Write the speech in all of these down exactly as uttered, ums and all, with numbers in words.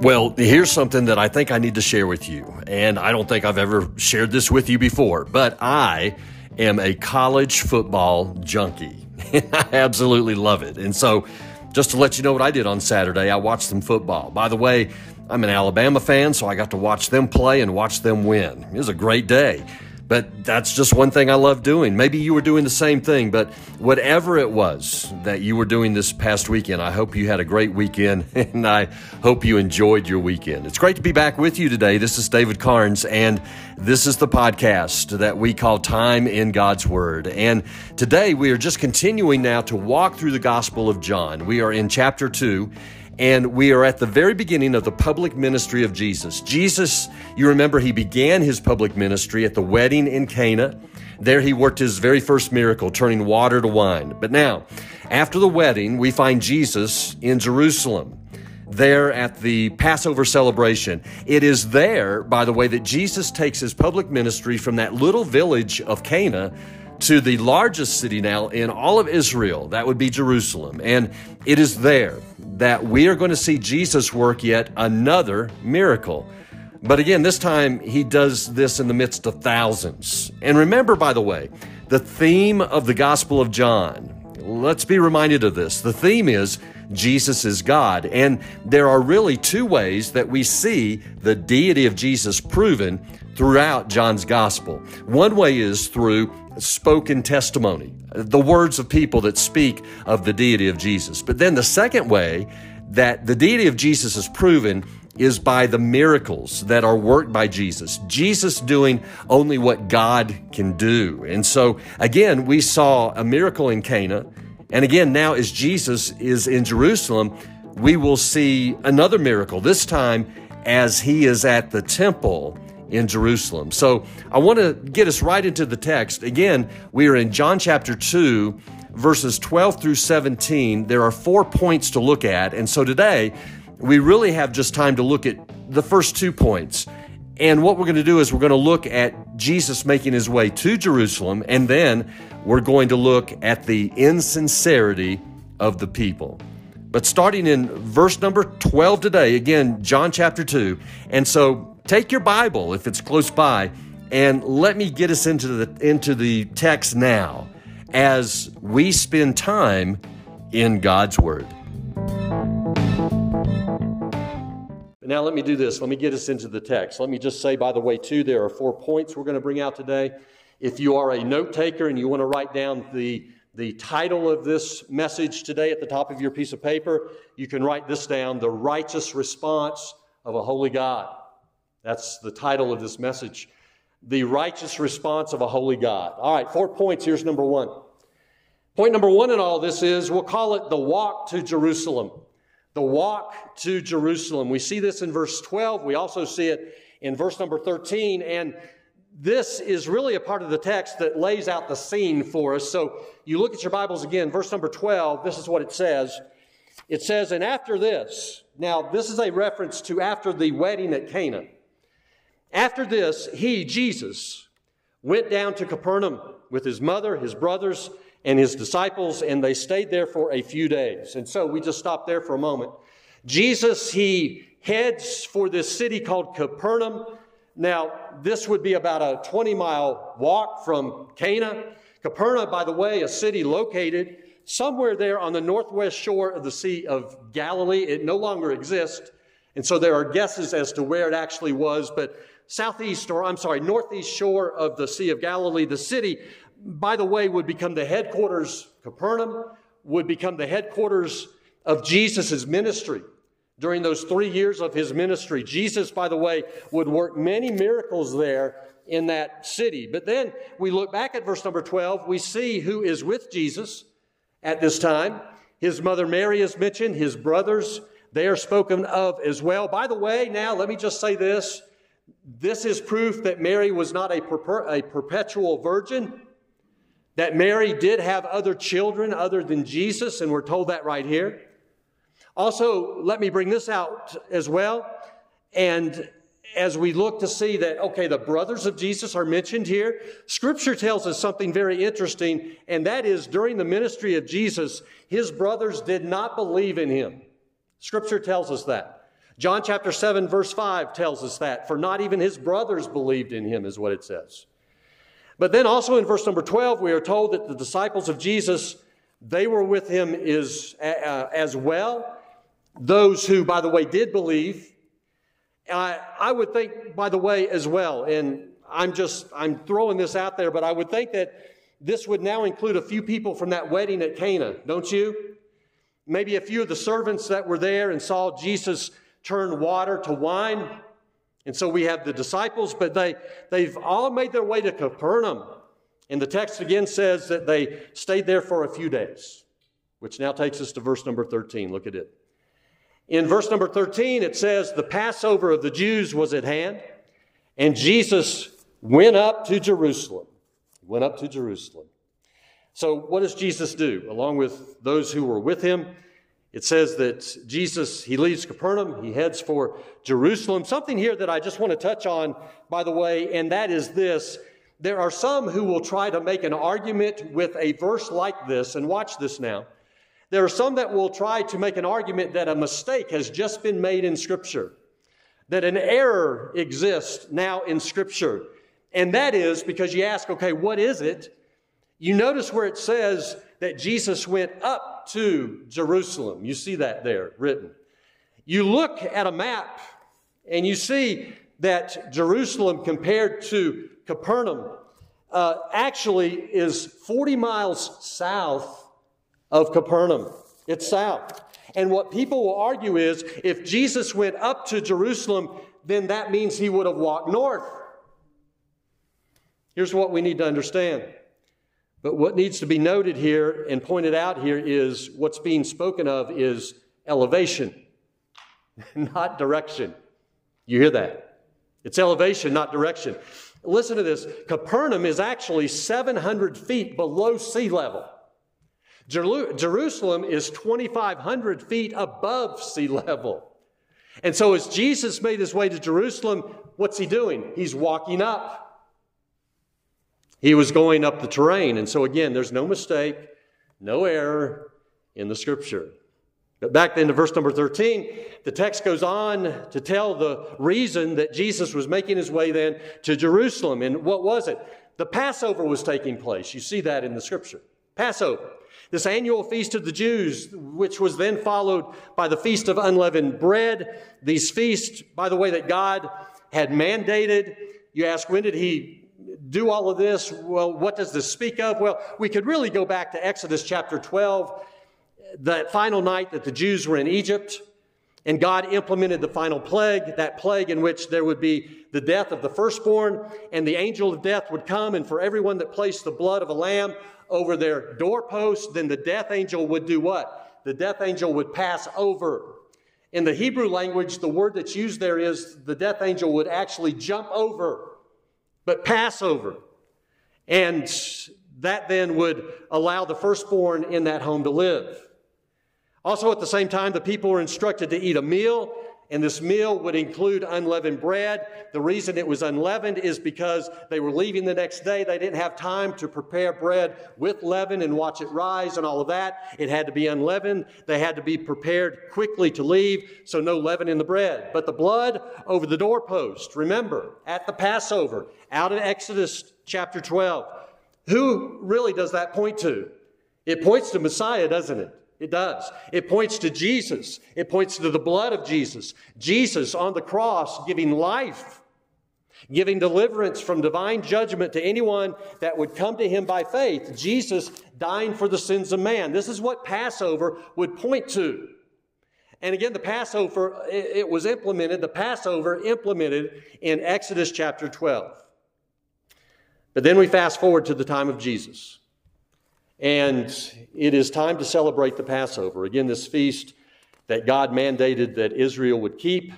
Well, here's something that I think I need to share with you, and I don't think I've ever shared this with you before, but I am a college football junkie. I absolutely love it. And so just to let you know what I did on Saturday, I watched some football. By the way, I'm an Alabama fan, so I got to watch them play and watch them win. It was a great day. But that's just one thing I love doing. Maybe you were doing the same thing, but whatever it was that you were doing this past weekend, I hope you had a great weekend, and I hope you enjoyed your weekend. It's great to be back with you today. This is David Carnes, and this is the podcast that we call Time in God's Word. And today we are just continuing now to walk through the Gospel of John. We are in chapter two. And we are at the very beginning of the public ministry of Jesus. Jesus, you remember, he began his public ministry at the wedding in Cana. There he worked his very first miracle, turning water to wine. But now, after the wedding, we find Jesus in Jerusalem, there at the Passover celebration. It is there, by the way, that Jesus takes his public ministry from that little village of Cana to the largest city now in all of Israel. That would be Jerusalem. And it is there that we are going to see Jesus work yet another miracle. But again, this time he does this in the midst of thousands. And remember, by the way, the theme of the Gospel of John. Let's be reminded of this. The theme is Jesus is God. And there are really two ways that we see the deity of Jesus proven throughout John's Gospel. One way is through spoken testimony, the words of people that speak of the deity of Jesus. But then the second way that the deity of Jesus is proven is by the miracles that are worked by Jesus. Jesus doing only what God can do. And so again, we saw a miracle in Cana. And again, now as Jesus is in Jerusalem, we will see another miracle, this time as he is at the temple in Jerusalem. So I want to get us right into the text. Again, we are in John chapter two, verses twelve through seventeen. There are four points to look at. And so today, we really have just time to look at the first two points. And what we're going to do is we're going to look at Jesus making his way to Jerusalem, and then we're going to look at the insincerity of the people. But starting in verse number twelve today, again, John chapter two. And so take your Bible if it's close by, and let me get us into the into the text now as we spend time in God's Word. Now let me do this. Let me get us into the text. Let me just say, by the way, too, there are four points we're going to bring out today. If you are a note taker and you want to write down the, the title of this message today at the top of your piece of paper, you can write this down: The Righteous Response of a Holy God. That's the title of this message. The Righteous Response of a Holy God. All right, four points. Here's number one. Point number one in all this is, we'll call it the walk to Jerusalem. The walk to Jerusalem. We see this in verse twelve. We also see it in verse number thirteen. And this is really a part of the text that lays out the scene for us. So you look at your Bibles again, verse number twelve. This is what it says. It says, and after this, now this is a reference to after the wedding at Cana. After this, he, Jesus, went down to Capernaum with his mother, his brothers, and his disciples, and they stayed there for a few days. And so we just stop there for a moment. Jesus, he heads for this city called Capernaum. Now, this would be about a twenty-mile walk from Cana. Capernaum, by the way, a city located somewhere there on the northwest shore of the Sea of Galilee. It no longer exists, and so there are guesses as to where it actually was, but southeast, or I'm sorry, northeast shore of the Sea of Galilee, the city, by the way, would become the headquarters, Capernaum would become the headquarters of Jesus' ministry during those three years of his ministry. Jesus, by the way, would work many miracles there in that city. But then we look back at verse number twelve, we see who is with Jesus at this time. His mother Mary is mentioned, his brothers, they are spoken of as well. By the way, now let me just say this. This is proof that Mary was not a, per- a perpetual virgin, that Mary did have other children other than Jesus, and we're told that right here. Also, let me bring this out as well. And as we look to see that, okay, the brothers of Jesus are mentioned here, Scripture tells us something very interesting, and that is during the ministry of Jesus, his brothers did not believe in him. Scripture tells us that. John chapter seven, verse five tells us that, for not even his brothers believed in him, is what it says. But then also in verse number twelve, we are told that the disciples of Jesus, they were with him is, uh, as well. Those who, by the way, did believe. I, I would think, by the way, as well, and I'm just, I'm throwing this out there, but I would think that this would now include a few people from that wedding at Cana, don't you? Maybe a few of the servants that were there and saw Jesus turn water to wine. And so we have the disciples, but they, they've all made their way to Capernaum. And the text again says that they stayed there for a few days, which now takes us to verse number thirteen. Look at it. In verse number thirteen, it says, the Passover of the Jews was at hand, and Jesus went up to Jerusalem. He went up to Jerusalem. So what does Jesus do? Along with those who were with him, it says that Jesus, he leaves Capernaum, he heads for Jerusalem. Something here that I just want to touch on, by the way, and that is this. There are some who will try to make an argument with a verse like this, and watch this now. There are some that will try to make an argument that a mistake has just been made in Scripture, that an error exists now in Scripture. And that is because you ask, okay, what is it? You notice where it says that Jesus went up to Jerusalem. You see that there written. You look at a map and you see that Jerusalem compared to Capernaum uh, actually is forty miles south of Capernaum. It's south. And what people will argue is, if Jesus went up to Jerusalem, then that means he would have walked north. Here's what we need to understand. But what needs to be noted here and pointed out here is what's being spoken of is elevation, not direction. You hear that? It's elevation, not direction. Listen to this. Capernaum is actually seven hundred feet below sea level. Jerusalem is twenty-five hundred feet above sea level. And so as Jesus made his way to Jerusalem, what's he doing? He's walking up. He was going up the terrain. And so again, there's no mistake, no error in the Scripture. But back then to verse number thirteen, the text goes on to tell the reason that Jesus was making his way then to Jerusalem. And what was it? The Passover was taking place. You see that in the Scripture. Passover. This annual feast of the Jews, which was then followed by the Feast of Unleavened Bread. These feasts, by the way, that God had mandated. You ask, when did he do all of this? Well, what does this speak of? Well, we could really go back to Exodus chapter twelve, that final night that the Jews were in Egypt, and God implemented the final plague, that plague in which there would be the death of the firstborn, and the angel of death would come, and for everyone that placed the blood of a lamb over their doorpost, then the death angel would do what? The death angel would pass over. In the Hebrew language, the word that's used there is the death angel would actually jump over, but pass over. And that then would allow the firstborn in that home to live. Also at the same time, the people were instructed to eat a meal, and this meal would include unleavened bread. The reason it was unleavened is because they were leaving the next day. They didn't have time to prepare bread with leaven and watch it rise and all of that. It had to be unleavened. They had to be prepared quickly to leave, so no leaven in the bread. But the blood over the doorpost, remember, at the Passover, out of Exodus chapter twelve. Who really does that point to? It points to Messiah, doesn't it? It does. It points to Jesus. It points to the blood of Jesus. Jesus on the cross giving life, giving deliverance from divine judgment to anyone that would come to him by faith. Jesus dying for the sins of man. This is what Passover would point to. And again, the Passover, it was implemented, the Passover implemented in Exodus chapter twelve. But then we fast forward to the time of Jesus. And it is time to celebrate the Passover. Again, this feast that God mandated that Israel would keep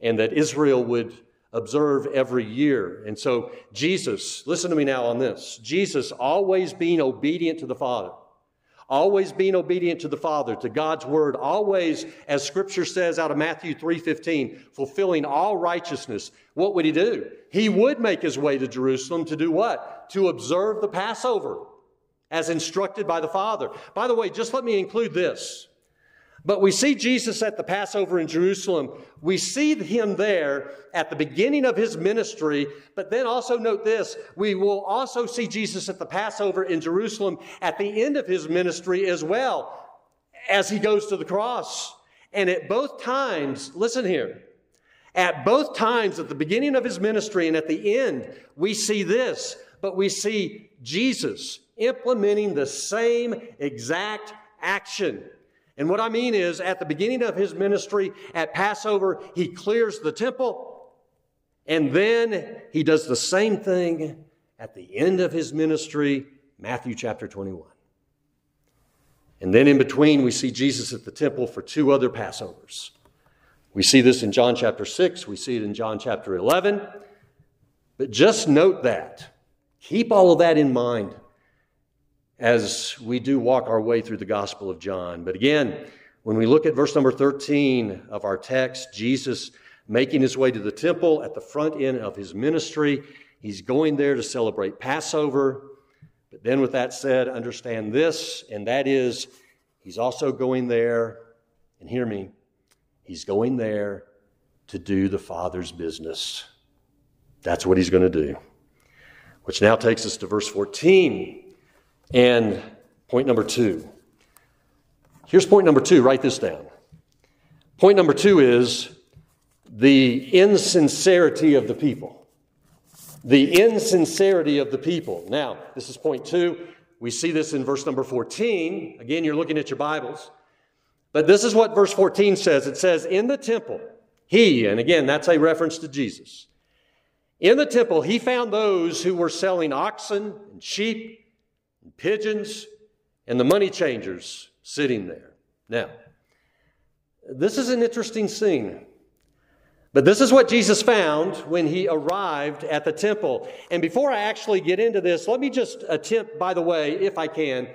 and that Israel would observe every year. And so Jesus, listen to me now on this, Jesus always being obedient to the Father, always being obedient to the Father, to God's Word, always, as Scripture says out of Matthew three fifteen, fulfilling all righteousness. What would he do? He would make his way to Jerusalem to do what? To observe the Passover, as instructed by the Father. By the way, just let me include this. But we see Jesus at the Passover in Jerusalem. We see him there at the beginning of his ministry. But then also note this, we will also see Jesus at the Passover in Jerusalem at the end of his ministry as well, as he goes to the cross. And at both times, listen here, at both times, at the beginning of his ministry and at the end, we see this, but we see Jesus implementing the same exact action. And what I mean is, at the beginning of his ministry, at Passover, he clears the temple, and then he does the same thing at the end of his ministry, Matthew chapter twenty-one. And then in between, we see Jesus at the temple for two other Passovers. We see this in John chapter six. We see it in John chapter eleven. But just note that. Keep all of that in mind as we do walk our way through the Gospel of John. But again, when we look at verse number thirteen of our text, Jesus making his way to the temple at the front end of his ministry. He's going there to celebrate Passover. But then with that said, understand this, and that is, he's also going there, and hear me, he's going there to do the Father's business. That's what he's going to do. Which now takes us to verse fourteen. And point number two. Here's point number two. Write this down. Point number two is the insincerity of the people. The insincerity of the people. Now, this is point two. We see this in verse number fourteen. Again, you're looking at your Bibles. But this is what verse fourteen says. It says, in the temple, he, and again, that's a reference to Jesus. In the temple, he found those who were selling oxen and sheep, and pigeons, and the money changers sitting there. Now, this is an interesting scene. But this is what Jesus found when he arrived at the temple. And before I actually get into this, let me just attempt, by the way, if I can,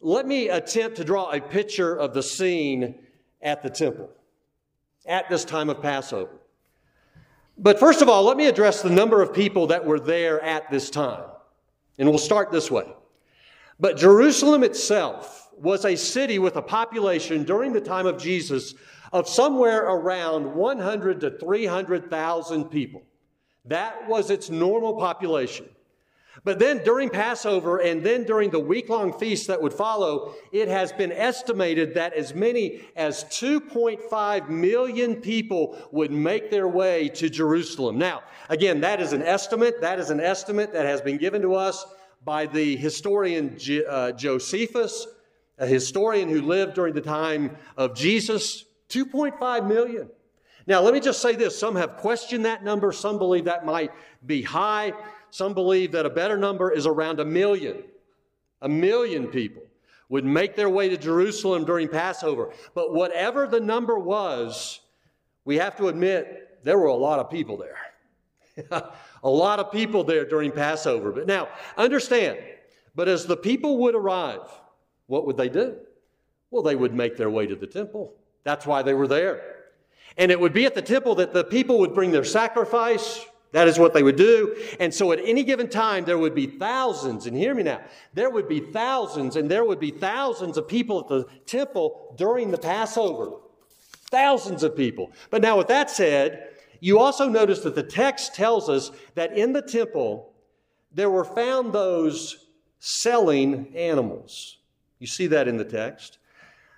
let me attempt to draw a picture of the scene at the temple at this time of Passover. But first of all, let me address the number of people that were there at this time. And we'll start this way. But Jerusalem itself was a city with a population during the time of Jesus of somewhere around one hundred to three hundred thousand people. That was its normal population. But then during Passover and then during the week-long feast that would follow, it has been estimated that as many as two point five million people would make their way to Jerusalem. Now, again, that is an estimate. That is an estimate that has been given to us by the historian uh, Josephus, a historian who lived during the time of Jesus, two point five million. Now, let me just say this. Some have questioned that number. Some believe that might be high. Some believe that a better number is around a million. A million people would make their way to Jerusalem during Passover. But whatever the number was, we have to admit there were a lot of people there. A lot of people there during Passover. But now, understand, but as the people would arrive, what would they do? Well, they would make their way to the temple. That's why they were there. And it would be at the temple that the people would bring their sacrifice. That is what they would do. And so at any given time, there would be thousands, and hear me now, there would be thousands, and there would be thousands of people at the temple during the Passover. Thousands of people. But now with that said, you also notice that the text tells us that in the temple, there were found those selling animals. You see that in the text.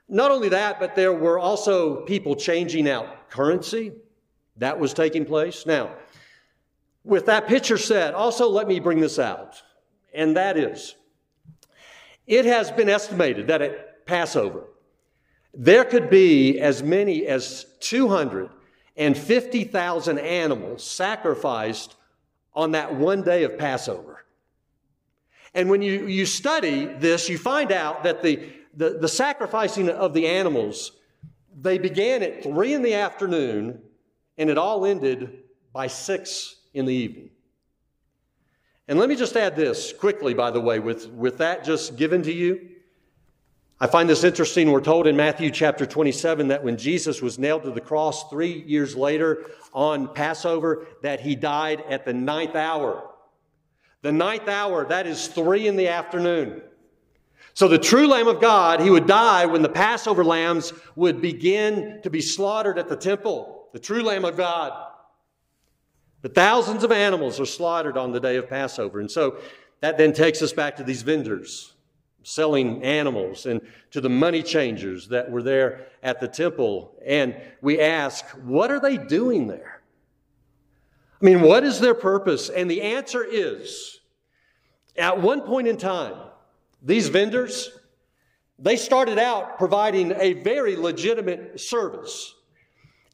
Not only that, but there were also people changing out currency. That was taking place. Now, with that picture set, also let me bring this out. And that is, it has been estimated that at Passover, there could be as many as two hundred and fifty thousand animals sacrificed on that one day of Passover. And when you, you study this, you find out that the, the, the sacrificing of the animals, they began at three in the afternoon, and it all ended by six in the evening. And let me just add this quickly, by the way, with, with that just given to you. I find this interesting. We're told in Matthew chapter twenty-seven that when Jesus was nailed to the cross three years later on Passover, that he died at the ninth hour. The ninth hour, that is three in the afternoon. So the true Lamb of God, he would die when the Passover lambs would begin to be slaughtered at the temple. The true Lamb of God. The thousands of animals are slaughtered on the day of Passover. And so that then takes us back to these vendors selling animals and to the money changers that were there at the temple. And we ask, what are they doing there? I mean, what is their purpose? And the answer is, at one point in time, these vendors, they started out providing a very legitimate service.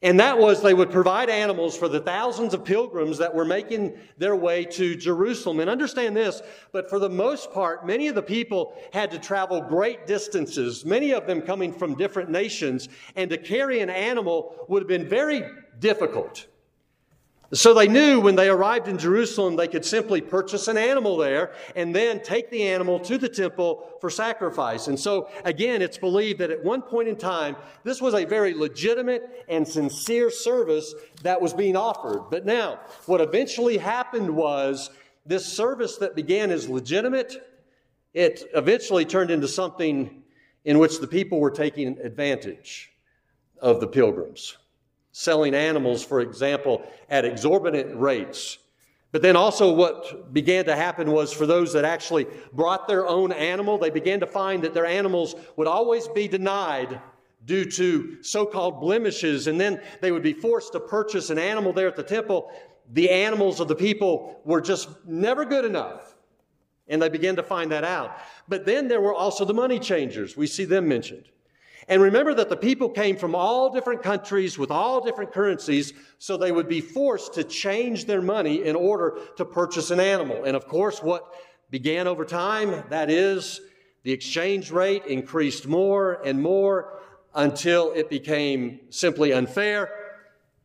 And that was they would provide animals for the thousands of pilgrims that were making their way to Jerusalem. And understand this, but for the most part, many of the people had to travel great distances, many of them coming from different nations, and to carry an animal would have been very difficult. So they knew when they arrived in Jerusalem, they could simply purchase an animal there and then take the animal to the temple for sacrifice. And so, again, it's believed that at one point in time, this was a very legitimate and sincere service that was being offered. But now, what eventually happened was this service that began as legitimate, it eventually turned into something in which the people were taking advantage of the pilgrims. Selling animals, for example, at exorbitant rates. But then also what began to happen was for those that actually brought their own animal, they began to find that their animals would always be denied due to so-called blemishes, and then they would be forced to purchase an animal there at the temple. The animals of the people were just never good enough, and they began to find that out. But then there were also the money changers. We see them mentioned. And remember that the people came from all different countries with all different currencies, so they would be forced to change their money in order to purchase an animal. And of course, what began over time, that is, the exchange rate increased more and more until it became simply unfair.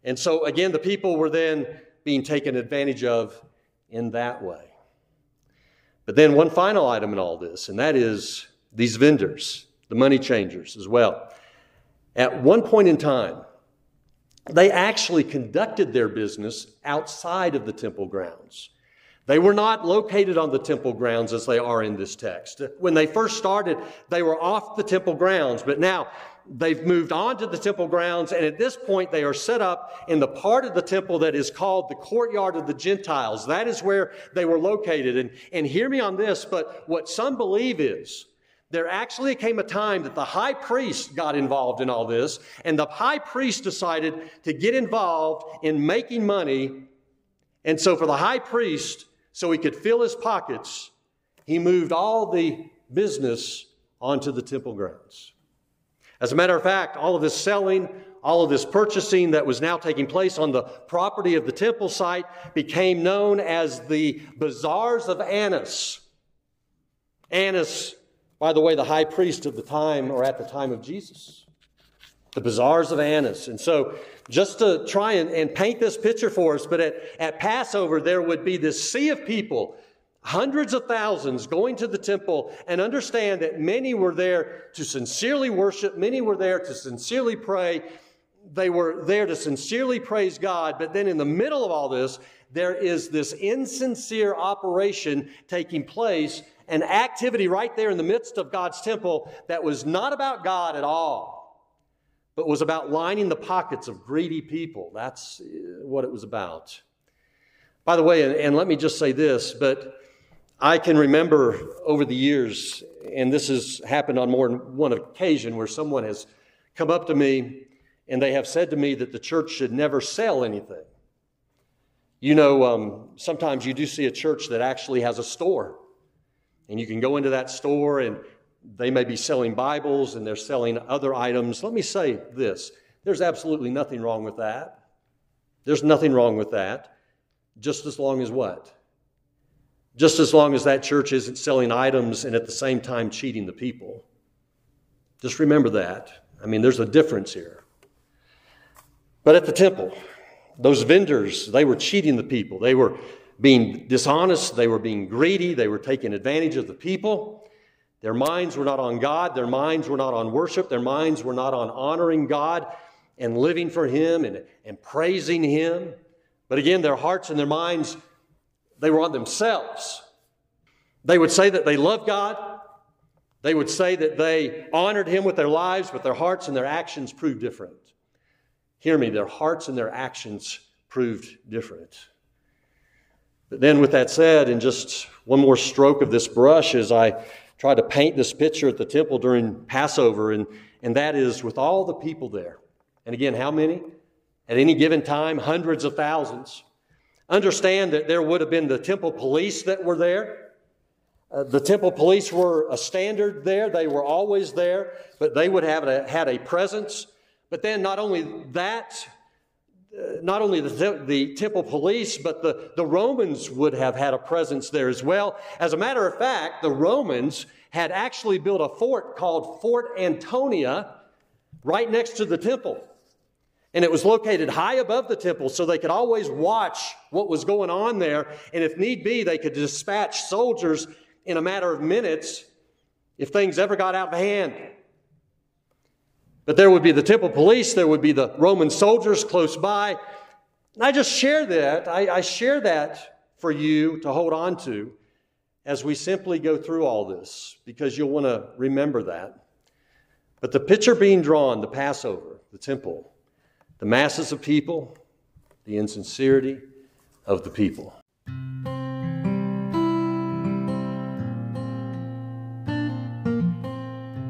And so again, the people were then being taken advantage of in that way. But then one final item in all this, and that is these vendors. The money changers as well. At one point in time, they actually conducted their business outside of the temple grounds. They were not located on the temple grounds as they are in this text. When they first started, they were off the temple grounds, but now they've moved on to the temple grounds, and at this point they are set up in the part of the temple that is called the Courtyard of the Gentiles. That is where they were located. And, and hear me on this, but what some believe is, there actually came a time that the high priest got involved in all this, and the high priest decided to get involved in making money. And so for the high priest, so he could fill his pockets, he moved all the business onto the temple grounds. As a matter of fact, all of this selling, all of this purchasing that was now taking place on the property of the temple site became known as the Bazaars of Annas. Annas, by the way, the high priest of the time, or at the time of Jesus, the Bazaars of Annas. And so just to try and, and paint this picture for us, but at, at Passover, there would be this sea of people, hundreds of thousands going to the temple, and understand that many were there to sincerely worship. Many were there to sincerely pray. They were there to sincerely praise God. But then in the middle of all this, there is this insincere operation taking place, an activity right there in the midst of God's temple that was not about God at all, but was about lining the pockets of greedy people. That's what it was about. By the way, and, and let me just say this, but I can remember over the years, and this has happened on more than one occasion, where someone has come up to me and they have said to me that the church should never sell anything. You know, um, sometimes you do see a church that actually has a store. And you can go into that store and they may be selling Bibles and they're selling other items. Let me say this. There's absolutely nothing wrong with that. There's nothing wrong with that. Just as long as what? Just as long as that church isn't selling items and at the same time cheating the people. Just remember that. I mean, there's a difference here. But at the temple, those vendors, they were cheating the people. They were being dishonest, they were being greedy, they were taking advantage of the people. Their minds were not on God, their minds were not on worship, their minds were not on honoring God and living for Him and, and praising Him. But again, their hearts and their minds, they were on themselves. They would say that they love God, They would say that they honored him with their lives, but their hearts and their actions proved different. Hear me, their hearts and their actions proved different. But then with that said, and just one more stroke of this brush as I try to paint this picture at the temple during Passover, and, and that is with all the people there. And again, how many? At any given time, hundreds of thousands. Understand that there would have been the temple police that were there. Uh, the temple police were a standard there. They were always there, but they would have a, had a presence. But then not only that, uh, not only the, the temple police, but the, the Romans would have had a presence there as well. As a matter of fact, the Romans had actually built a fort called Fort Antonia right next to the temple. And it was located high above the temple, so they could always watch what was going on there. And if need be, they could dispatch soldiers in a matter of minutes if things ever got out of hand. But there would be the temple police, there would be the Roman soldiers close by. And I just share that. I, I share that for you to hold on to as we simply go through all this, because you'll want to remember that. But the picture being drawn, the Passover, the temple, the masses of people, the insincerity of the people.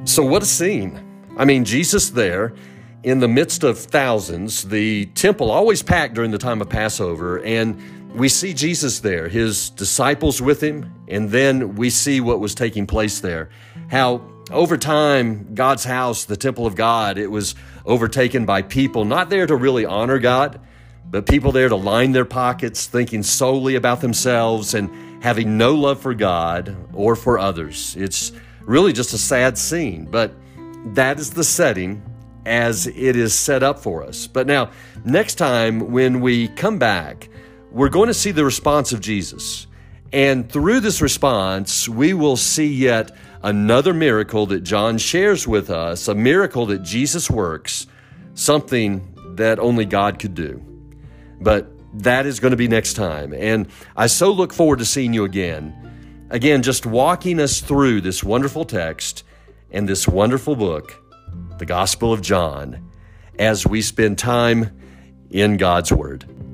So what a scene. I mean, Jesus there in the midst of thousands, the temple always packed during the time of Passover, and we see Jesus there, his disciples with him, and then we see what was taking place there, how over time, God's house, the temple of God, it was overtaken by people not there to really honor God, but people there to line their pockets, thinking solely about themselves and having no love for God or for others. It's really just a sad scene, but that is the setting as it is set up for us. But now, next time when we come back, we're going to see the response of Jesus. And through this response, we will see yet another miracle that John shares with us, a miracle that Jesus works, something that only God could do. But that is going to be next time. And I so look forward to seeing you again. Again, just walking us through this wonderful text and this wonderful book, the Gospel of John, as we spend time in God's Word.